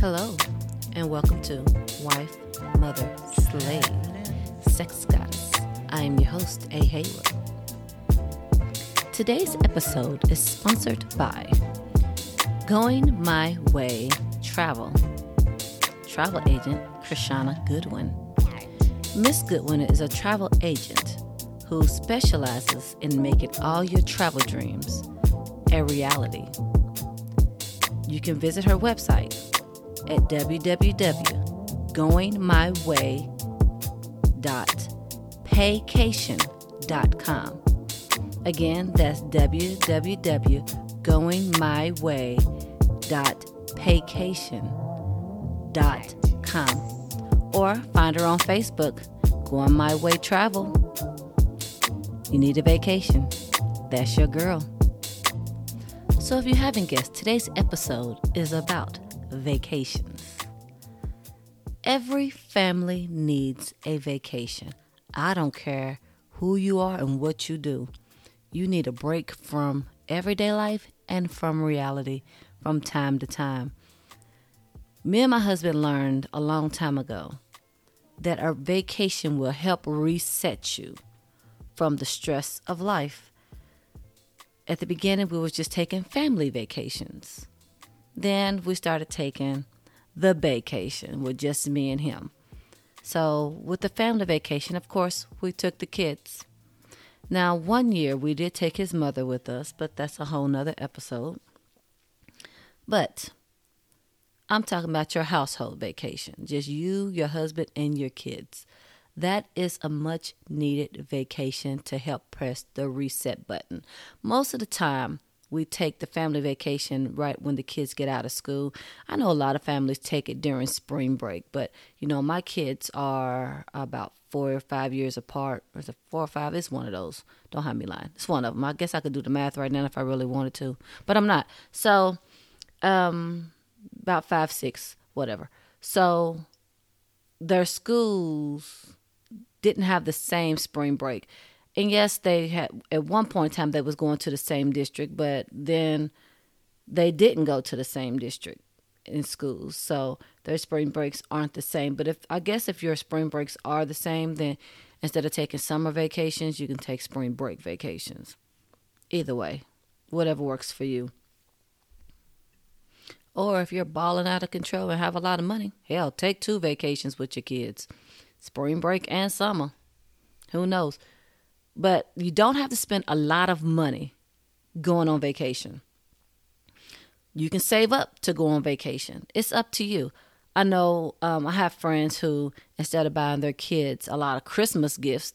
Hello, and welcome to Wife, Mother, Slave, Sex Guys. I am your host, A. Hayward. Today's episode is sponsored by Going My Way Travel. Travel agent Krishana Goodwin. Miss Goodwin is a travel agent who specializes in making all your travel dreams a reality. You can visit her website at www.goingmyway.paycation.com. Again, that's www.goingmyway.paycation.com. Or find her on Facebook, Going My Way Travel. You need a vacation. That's your girl. So if you haven't guessed, today's episode is about vacations. Every family needs a vacation. I don't care who you are and what you do. You need a break from everyday life and from reality from time to time. Me and my husband learned a long time ago that a vacation will help reset you from the stress of life. At the beginning, we were just taking family vacations. Then we started taking the vacation with just me and him. So with the family vacation, of course, we took the kids. Now, one year we did take his mother with us, but that's a whole nother episode. But I'm talking about your household vacation, just you, your husband, and your kids. That is a much needed vacation to help press the reset button. Most of the time, we take the family vacation right when the kids get out of school. I know a lot of families take it during spring break, but you know, my kids are about 4 or 5 years apart. Or is it 4 or 5? It's one of those. Don't have me lying. It's one of them. I guess I could do the math right now if I really wanted to, but I'm not. So, about 5, 6, whatever. So their schools didn't have the same spring break. And yes, they had, at one point in time, they was going to the same district, but then they didn't go to the same district in schools. So their spring breaks aren't the same. But if your spring breaks are the same, then instead of taking summer vacations, you can take spring break vacations. Either way, whatever works for you. Or if you're balling out of control and have a lot of money, hell, take 2 vacations with your kids. Spring break and summer. Who knows? But you don't have to spend a lot of money going on vacation. You can save up to go on vacation. It's up to you. I know I have friends who, instead of buying their kids a lot of Christmas gifts,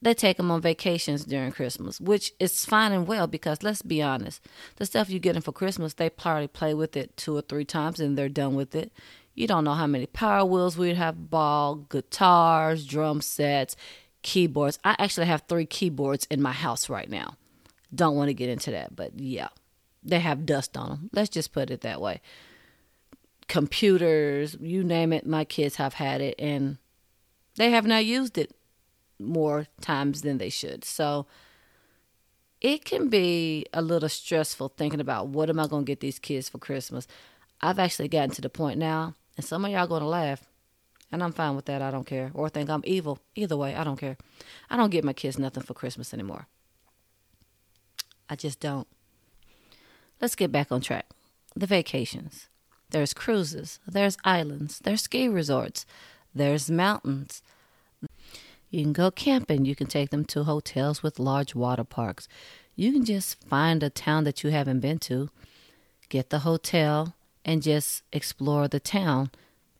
they take them on vacations during Christmas, which is fine and well, because let's be honest, the stuff you get them for Christmas, they probably play with it 2 or 3 times and they're done with it. You don't know how many Power Wheels we'd have, ball, guitars, drum sets, keyboards. I actually have 3 keyboards in my house right now. Don't want to get into that, but yeah, they have dust on them. Let's just put it that way. Computers, you name it, my kids have had it, and they have not used it more times than they should. So it can be a little stressful thinking about, what am I going to get these kids for Christmas? I've actually gotten to the point now, and some of y'all going to laugh, and I'm fine with that. I don't care. Or think I'm evil. Either way, I don't care. I don't get my kids nothing for Christmas anymore. I just don't. Let's get back on track. The vacations. There's cruises. There's islands. There's ski resorts. There's mountains. You can go camping. You can take them to hotels with large water parks. You can just find a town that you haven't been to, get the hotel, and just explore the town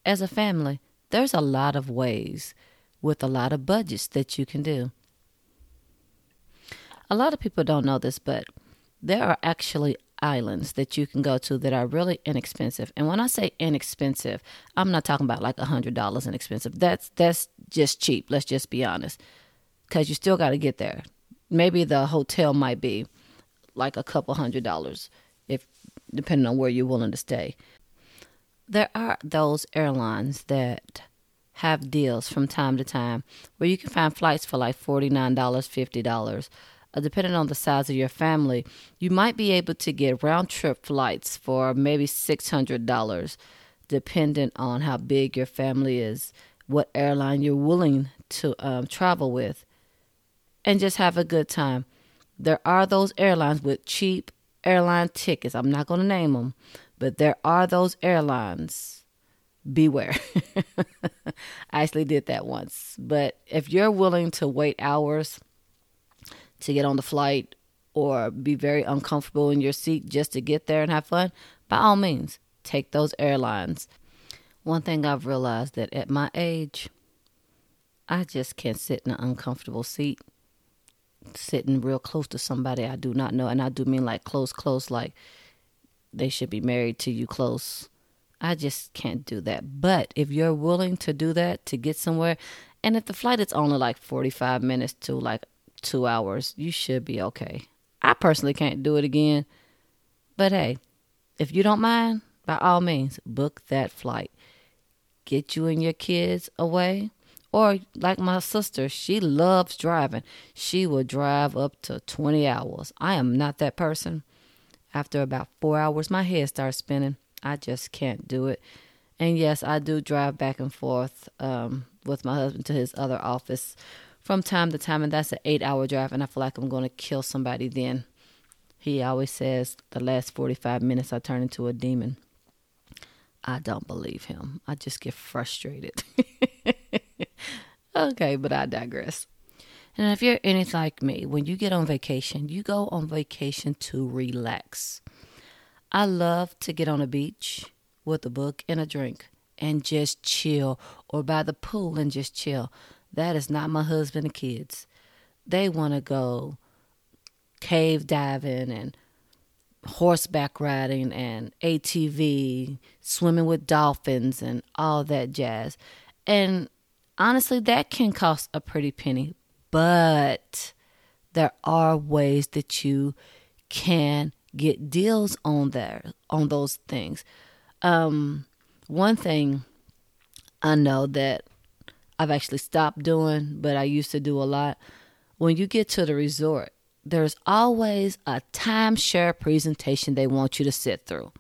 as a family. There's a lot of ways with a lot of budgets that you can do. A lot of people don't know this, but there are actually islands that you can go to that are really inexpensive. And when I say inexpensive, I'm not talking about like $100 inexpensive. That's just cheap. Let's just be honest, because you still got to get there. Maybe the hotel might be like a couple $100, if depending on where you're willing to stay. There are those airlines that have deals from time to time where you can find flights for like $49, $50, depending on the size of your family, you might be able to get round-trip flights for maybe $600, depending on how big your family is, what airline you're willing to travel with, and just have a good time. There are those airlines with cheap airline tickets. I'm not going to name them, but there are those airlines. Beware. I actually did that once. But if you're willing to wait hours to get on the flight or be very uncomfortable in your seat just to get there and have fun, by all means, take those airlines. One thing I've realized that at my age, I just can't sit in an uncomfortable seat, sitting real close to somebody I do not know. And I do mean like close, like they should be married to you close. I just can't do that. But if you're willing to do that to get somewhere, and if the flight is only like 45 minutes to like 2 hours, you should be okay. I personally can't do it again. But hey, if you don't mind, by all means, book that flight. Get you and your kids away. Or like my sister, she loves driving. She will drive up to 20 hours. I am not that person. After about 4 hours, my head starts spinning. I just can't do it. And yes, I do drive back and forth with my husband to his other office from time to time. And that's an 8-hour drive. And I feel like I'm going to kill somebody then. He always says the last 45 minutes I turn into a demon. I don't believe him. I just get frustrated. Okay, but I digress. And if you're anything like me, when you get on vacation, you go on vacation to relax. I love to get on a beach with a book and a drink and just chill, or by the pool and just chill. That is not my husband and kids. They want to go cave diving and horseback riding and ATV, swimming with dolphins and all that jazz. And honestly, that can cost a pretty penny, but there are ways that you can get deals on those things. One thing I know that I've actually stopped doing, but I used to do a lot. When you get to the resort, there's always a timeshare presentation they want you to sit through.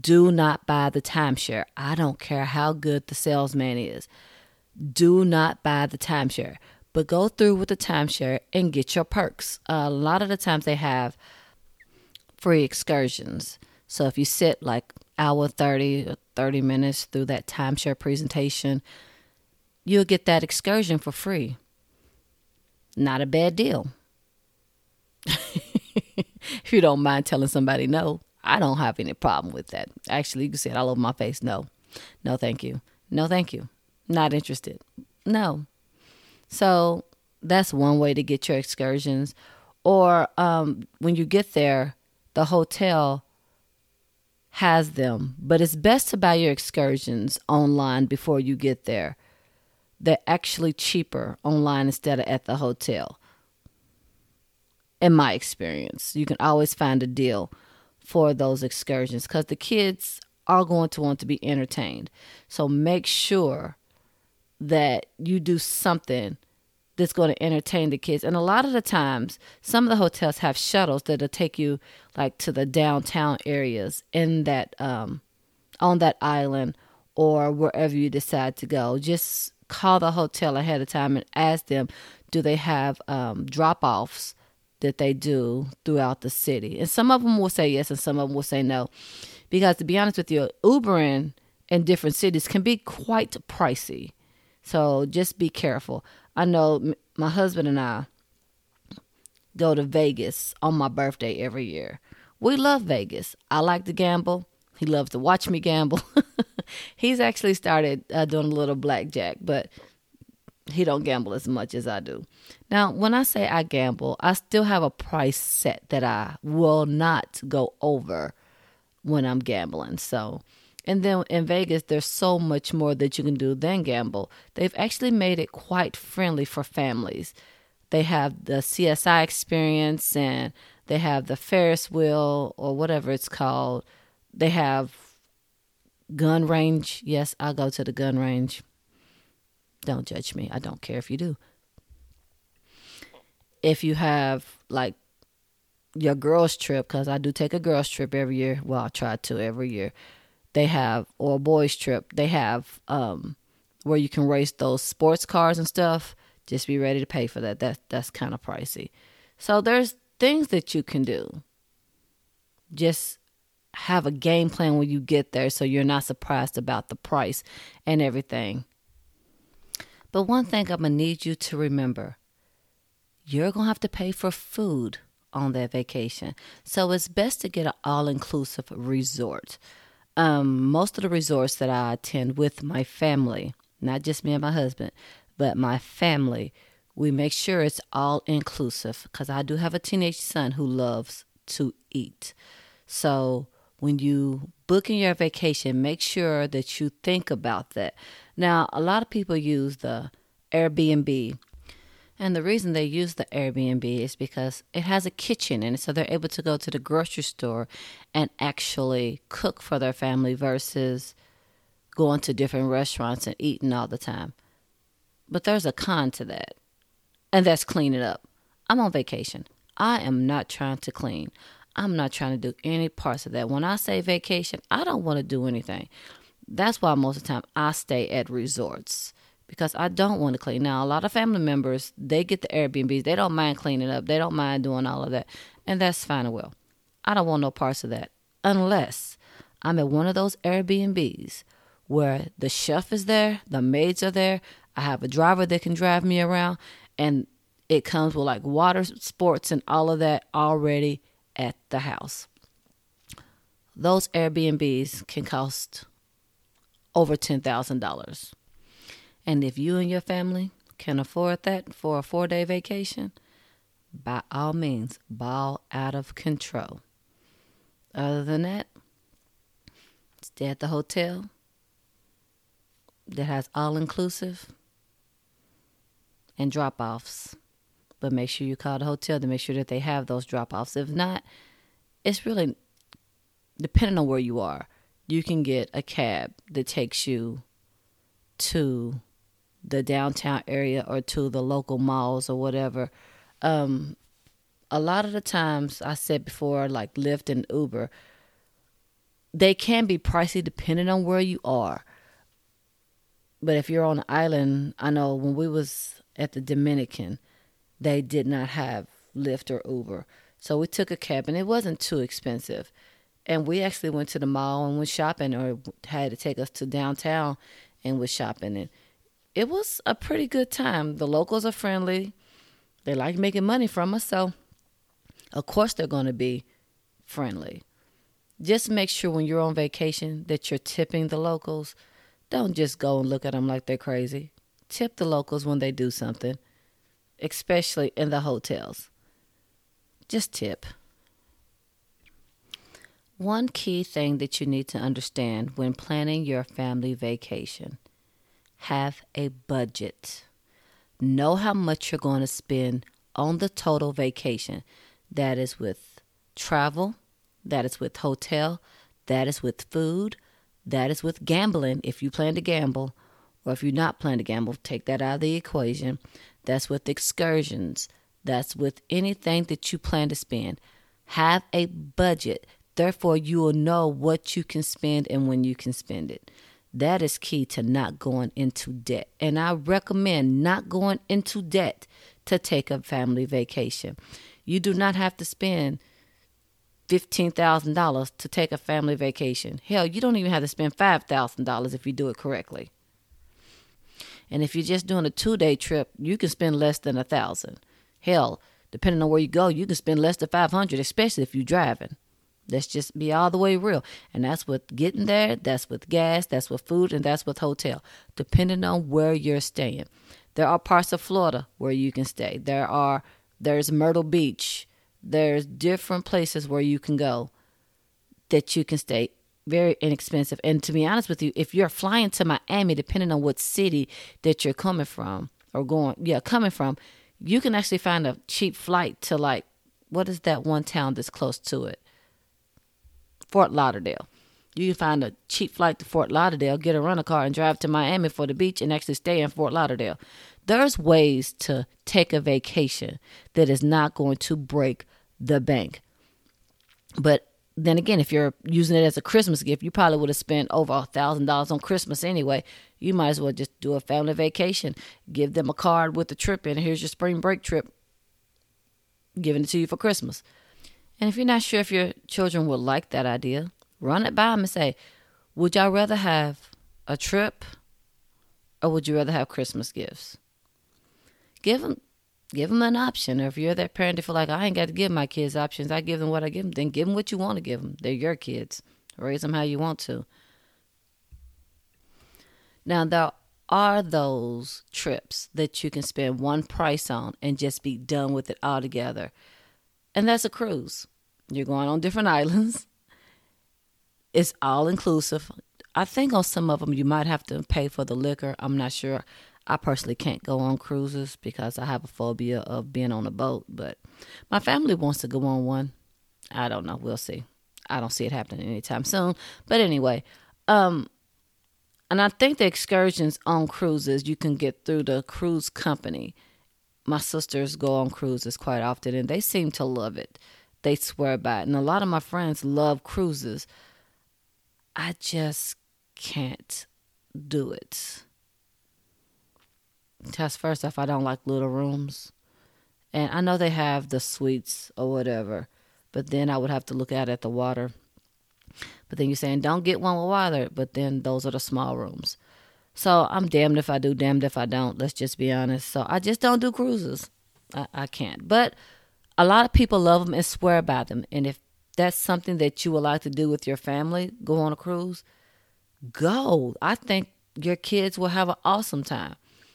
Do not buy the timeshare. I don't care how good the salesman is. Do not buy the timeshare, but go through with the timeshare and get your perks. A lot of the times they have free excursions. So if you sit like hour 30 or 30 minutes through that timeshare presentation, you'll get that excursion for free. Not a bad deal. If you don't mind telling somebody no, I don't have any problem with that. Actually, you can say it all over my face. No, no, thank you. No, thank you. Not interested. No. So that's one way to get your excursions. Or when you get there, the hotel has them, but it's best to buy your excursions online before you get there. They're actually cheaper online instead of at the hotel. In my experience, you can always find a deal for those excursions because the kids are going to want to be entertained. So make sure that you do something that's going to entertain the kids. And a lot of the times, some of the hotels have shuttles that'll take you like to the downtown areas in that on that island or wherever you decide to go. Just call the hotel ahead of time and ask them, do they have drop-offs that they do throughout the city? And some of them will say yes and some of them will say no. Because to be honest with you, Ubering in different cities can be quite pricey. So just be careful. I know my husband and I go to Vegas on my birthday every year. We love Vegas. I like to gamble. He loves to watch me gamble. He's actually started doing a little blackjack, but he don't gamble as much as I do. Now, when I say I gamble, I still have a price set that I will not go over when I'm gambling. And then in Vegas, there's so much more that you can do than gamble. They've actually made it quite friendly for families. They have the CSI experience and they have the Ferris wheel or whatever it's called. They have gun range. Yes, I go to the gun range. Don't judge me. I don't care if you do. if you have like your girls trip, because I do take a girls trip every year. Well, I try to every year. They have, or a boys trip, they have where you can race those sports cars and stuff. Just be ready to pay for that. That's kind of pricey. So there's things that you can do. Just have a game plan when you get there so you're not surprised about the price and everything. But one thing I'm going to need you to remember, you're going to have to pay for food on that vacation. So it's best to get an all-inclusive resort. Most of the resorts that I attend with my family, not just me and my husband, but my family, we make sure it's all-inclusive because I do have a teenage son who loves to eat. So when you book in your vacation, make sure that you think about that. Now, a lot of people use the Airbnb. And the reason they use the Airbnb is because it has a kitchen in it. So they're able to go to the grocery store and actually cook for their family versus going to different restaurants and eating all the time. But there's a con to that. And that's cleaning up. I'm on vacation. I am not trying to clean. I'm not trying to do any parts of that. When I say vacation, I don't want to do anything. That's why most of the time I stay at resorts because I don't want to clean. Now, a lot of family members, they get the Airbnbs. They don't mind cleaning up. They don't mind doing all of that. And that's fine and well. I don't want no parts of that unless I'm at one of those Airbnbs where the chef is there, the maids are there, I have a driver that can drive me around, and it comes with like water sports and all of that already at the house. Those Airbnbs can cost over $10,000. And if you and your family can afford that for a 4-day vacation, by all means, ball out of control. Other than that, stay at the hotel that has all-inclusive and drop-offs. But make sure you call the hotel to make sure that they have those drop-offs. If not, it's really depending on where you are. You can get a cab that takes you to the downtown area or to the local malls or whatever. A lot of the times, I said before, like Lyft and Uber, they can be pricey depending on where you are. But if you're on an island, I know when we was at the Dominican, they did not have Lyft or Uber. So we took a cab, and it wasn't too expensive. And we actually went to the mall and went shopping, or had to take us to downtown and was shopping. And it was a pretty good time. The locals are friendly. They like making money from us, so of course they're going to be friendly. Just make sure when you're on vacation that you're tipping the locals. Don't just go and look at them like they're crazy. Tip the locals when they do something, especially in the hotels. Just tip. One key thing that you need to understand when planning your family vacation, have a budget. Know how much you're going to spend on the total vacation. That is with travel, that is with hotel, that is with food, that is with gambling if you plan to gamble, or if you're not planning to gamble, take that out of the equation. That's with excursions. That's with anything that you plan to spend. Have a budget. Therefore, you will know what you can spend and when you can spend it. That is key to not going into debt. And I recommend not going into debt to take a family vacation. You do not have to spend $15,000 to take a family vacation. Hell, you don't even have to spend $5,000 if you do it correctly. And if you're just doing a 2-day trip, you can spend less than $1,000. Hell, depending on where you go, you can spend less than $500, especially if you're driving. Let's just be all the way real. And that's with getting there, that's with gas, that's with food, and that's with hotel, depending on where you're staying. There are parts of Florida where you can stay. There's Myrtle Beach. There's different places where you can go that you can stay. Very inexpensive. And to be honest with you, if you're flying to Miami, depending on what city that you're coming from or coming from, you can actually find a cheap flight to like, what is that one town that's close to it? Fort Lauderdale. You can find a cheap flight to Fort Lauderdale, get a rental car and drive to Miami for the beach and actually stay in Fort Lauderdale. There's ways to take a vacation that is not going to break the bank. But then again, if you're using it as a Christmas gift, you probably would have spent over $1,000 on Christmas anyway. You might as well just do a family vacation. Give them a card with the trip in. Here's your spring break trip. Giving it to you for Christmas. And if you're not sure if your children would like that idea, run it by them and say, would y'all rather have a trip or would you rather have Christmas gifts? Give them an option. Or if you're that parent that feel like, I ain't got to give my kids options, I give them what I give them, then give them what you want to give them. They're your kids. Raise them how you want to. Now, there are those trips that you can spend one price on and just be done with it altogether. And that's a cruise. You're going on different islands. It's all inclusive. I think on some of them you might have to pay for the liquor. I'm not sure. I personally can't go on cruises because I have a phobia of being on a boat, but my family wants to go on one. I don't know. We'll see. I don't see it happening anytime soon. But anyway, and I think the excursions on cruises, you can get through the cruise company. My sisters go on cruises quite often, and they seem to love it. They swear by it. And a lot of my friends love cruises. I just can't do it. Because first off, I don't like little rooms. And I know they have the suites or whatever, but then I would have to look out at the water. But then you're saying, don't get one with water, but then those are the small rooms. So I'm damned if I do, damned if I don't. Let's just be honest. So I just don't do cruises. I can't. But a lot of people love them and swear by them. And if that's something that you would like to do with your family, go on a cruise, go. I think your kids will have an awesome time.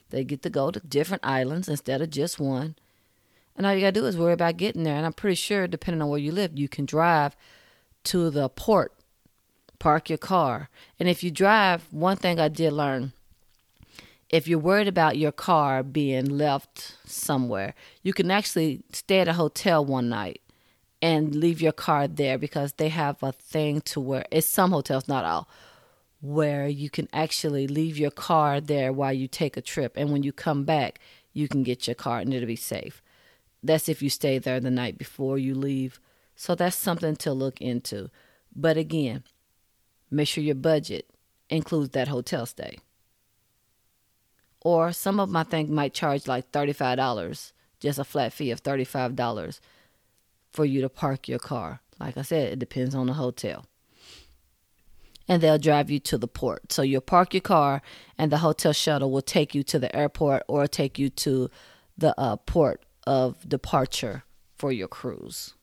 They get to go to different islands instead of just one. And all you got to do is worry about getting there. And I'm pretty sure, depending on where you live, you can drive to the port, park your car. And if you drive, one thing I did learn, if you're worried about your car being left somewhere, you can actually stay at a hotel one night and leave your car there, because they have a thing to where, it's some hotels, not all, where you can actually leave your car there while you take a trip. And when you come back, you can get your car and it'll be safe. That's if you stay there the night before you leave. So that's something to look into. But again, make sure your budget includes that hotel stay. Or some of them I think might charge like $35, just a flat fee of $35 for you to park your car. Like I said, it depends on the hotel. And they'll drive you to the port. So you'll park your car and the hotel shuttle will take you to the airport or take you to the port of departure for your cruise.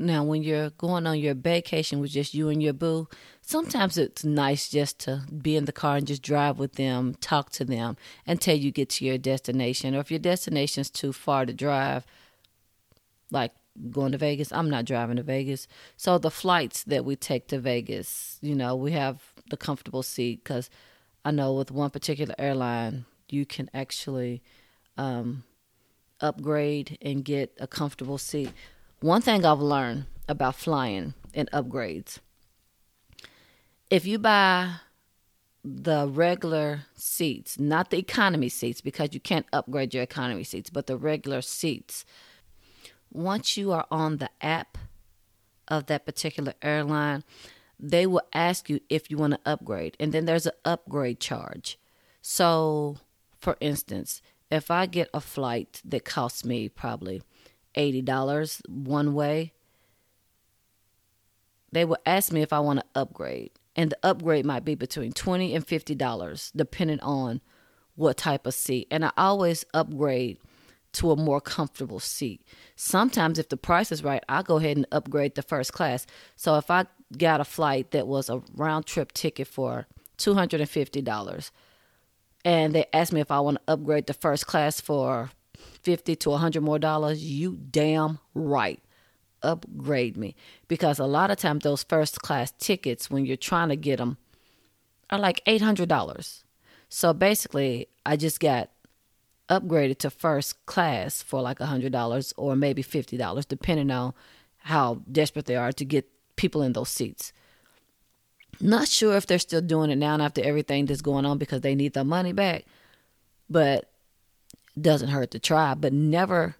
Now, when you're going on your vacation with just you and your boo, sometimes it's nice just to be in the car and just drive with them, talk to them until you get to your destination. Or if your destination's too far to drive, like going to Vegas, I'm not driving to Vegas. So the flights that we take to Vegas, you know, we have the comfortable seat, because I know with one particular airline, you can actually upgrade and get a comfortable seat. One thing I've learned about flying and upgrades, if you buy the regular seats, not the economy seats, because you can't upgrade your economy seats, but the regular seats, once you are on the app of that particular airline, they will ask you if you want to upgrade. And then there's an upgrade charge. So, for instance, if I get a flight that costs me probably $80 one way, they will ask me if I want to upgrade. And the upgrade might be between $20 and $50, depending on what type of seat. And I always upgrade to a more comfortable seat. Sometimes if the price is right, I'll go ahead and upgrade to first class. So if I got a flight that was a round trip ticket for $250, and they asked me if I want to upgrade to first class for $50 to $100 more, you damn right. Upgrade me. Because a lot of times those first class tickets, when you're trying to get them, are like $800. So basically, I just got upgraded to first class for like $100 or maybe $50, depending on how desperate they are to get people in those seats. Not sure if they're still doing it now and after everything that's going on, because they need their money back. but it doesn't hurt to try. But never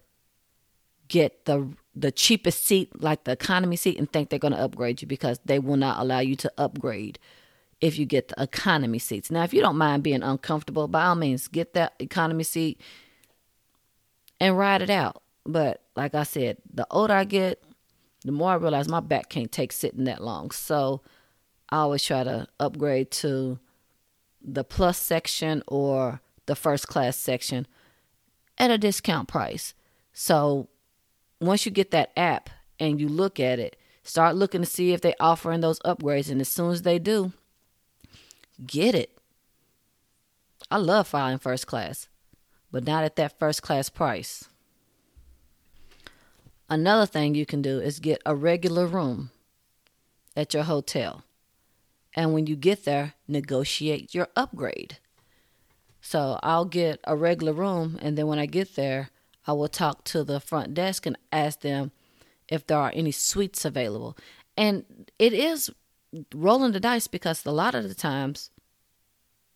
get the cheapest seat, like the economy seat, and think they're going to upgrade you, because they will not allow you to upgrade if you get the economy seats. Now, if you don't mind being uncomfortable, by all means, get that economy seat and ride it out. But like I said, the older I get, the more I realize my back can't take sitting that long. So I always try to upgrade to the plus section or the first class section at a discount price. So once you get that app and you look at it, start looking to see if they're offering those upgrades. And as soon as they do, get it. I love flying first class, but not at that first class price. Another thing you can do is get a regular room at your hotel. And when you get there, negotiate your upgrade. So I'll get a regular room, and then when I get there, I will talk to the front desk and ask them if there are any suites available. And it is rolling the dice, because a lot of the times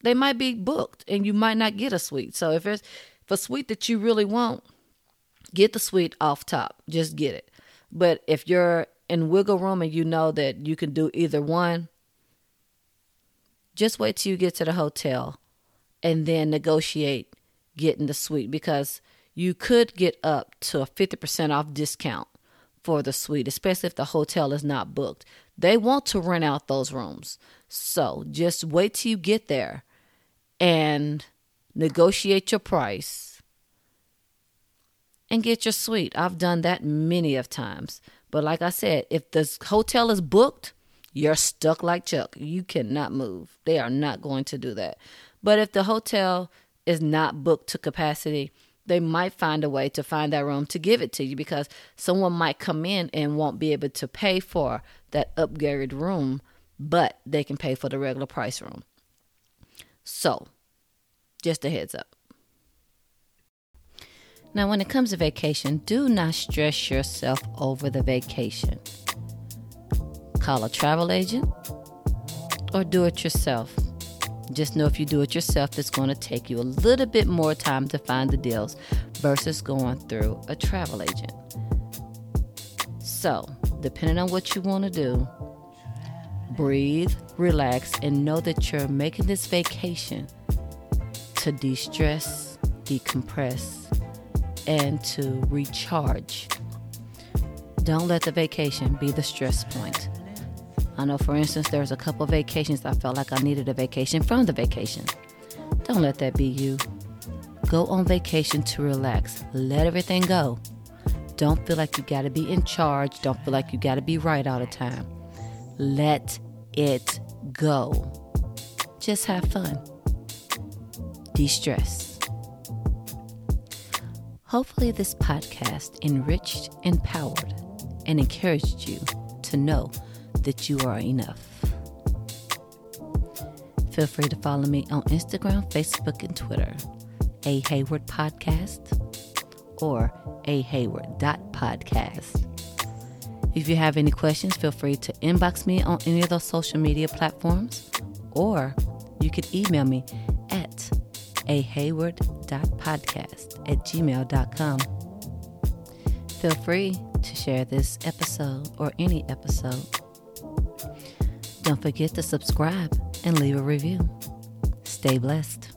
they might be booked and you might not get a suite. So if a suite that you really want, get the suite off top. Just get it. But if you're in wiggle room and you know that you can do either one, just wait till you get to the hotel and then negotiate getting the suite, because you could get up to a 50% off discount for the suite, especially if the hotel is not booked. They want to rent out those rooms. So just wait till you get there and negotiate your price and get your suite. I've done that many of times. But like I said, if this hotel is booked, you're stuck like Chuck. You cannot move. They are not going to do that. But if the hotel is not booked to capacity, they might find a way to find that room to give it to you, because someone might come in and won't be able to pay for that upgraded room, but they can pay for the regular price room. So, just a heads up. Now, when it comes to vacation, do not stress yourself over the vacation. Call a travel agent or do it yourself. Just know if you do it yourself, it's going to take you a little bit more time to find the deals versus going through a travel agent. So, depending on what you want to do, breathe, relax, and know that you're making this vacation to de-stress, decompress, and to recharge. Don't let the vacation be the stress point. I know, for instance, there's a couple vacations I felt like I needed a vacation from the vacation. Don't let that be you. Go on vacation to relax. Let everything go. Don't feel like you got to be in charge. Don't feel like you got to be right all the time. Let it go. Just have fun. De-stress. Hopefully this podcast enriched, empowered, and encouraged you to know that you are enough. Feel free to follow me on Instagram, Facebook, and Twitter. A Hayward Podcast or ahayward.podcast. If you have any questions, feel free to inbox me on any of those social media platforms, or you can email me at ahayward.podcast@gmail.com. Feel free to share this episode or any episode. Don't forget to subscribe and leave a review. Stay blessed.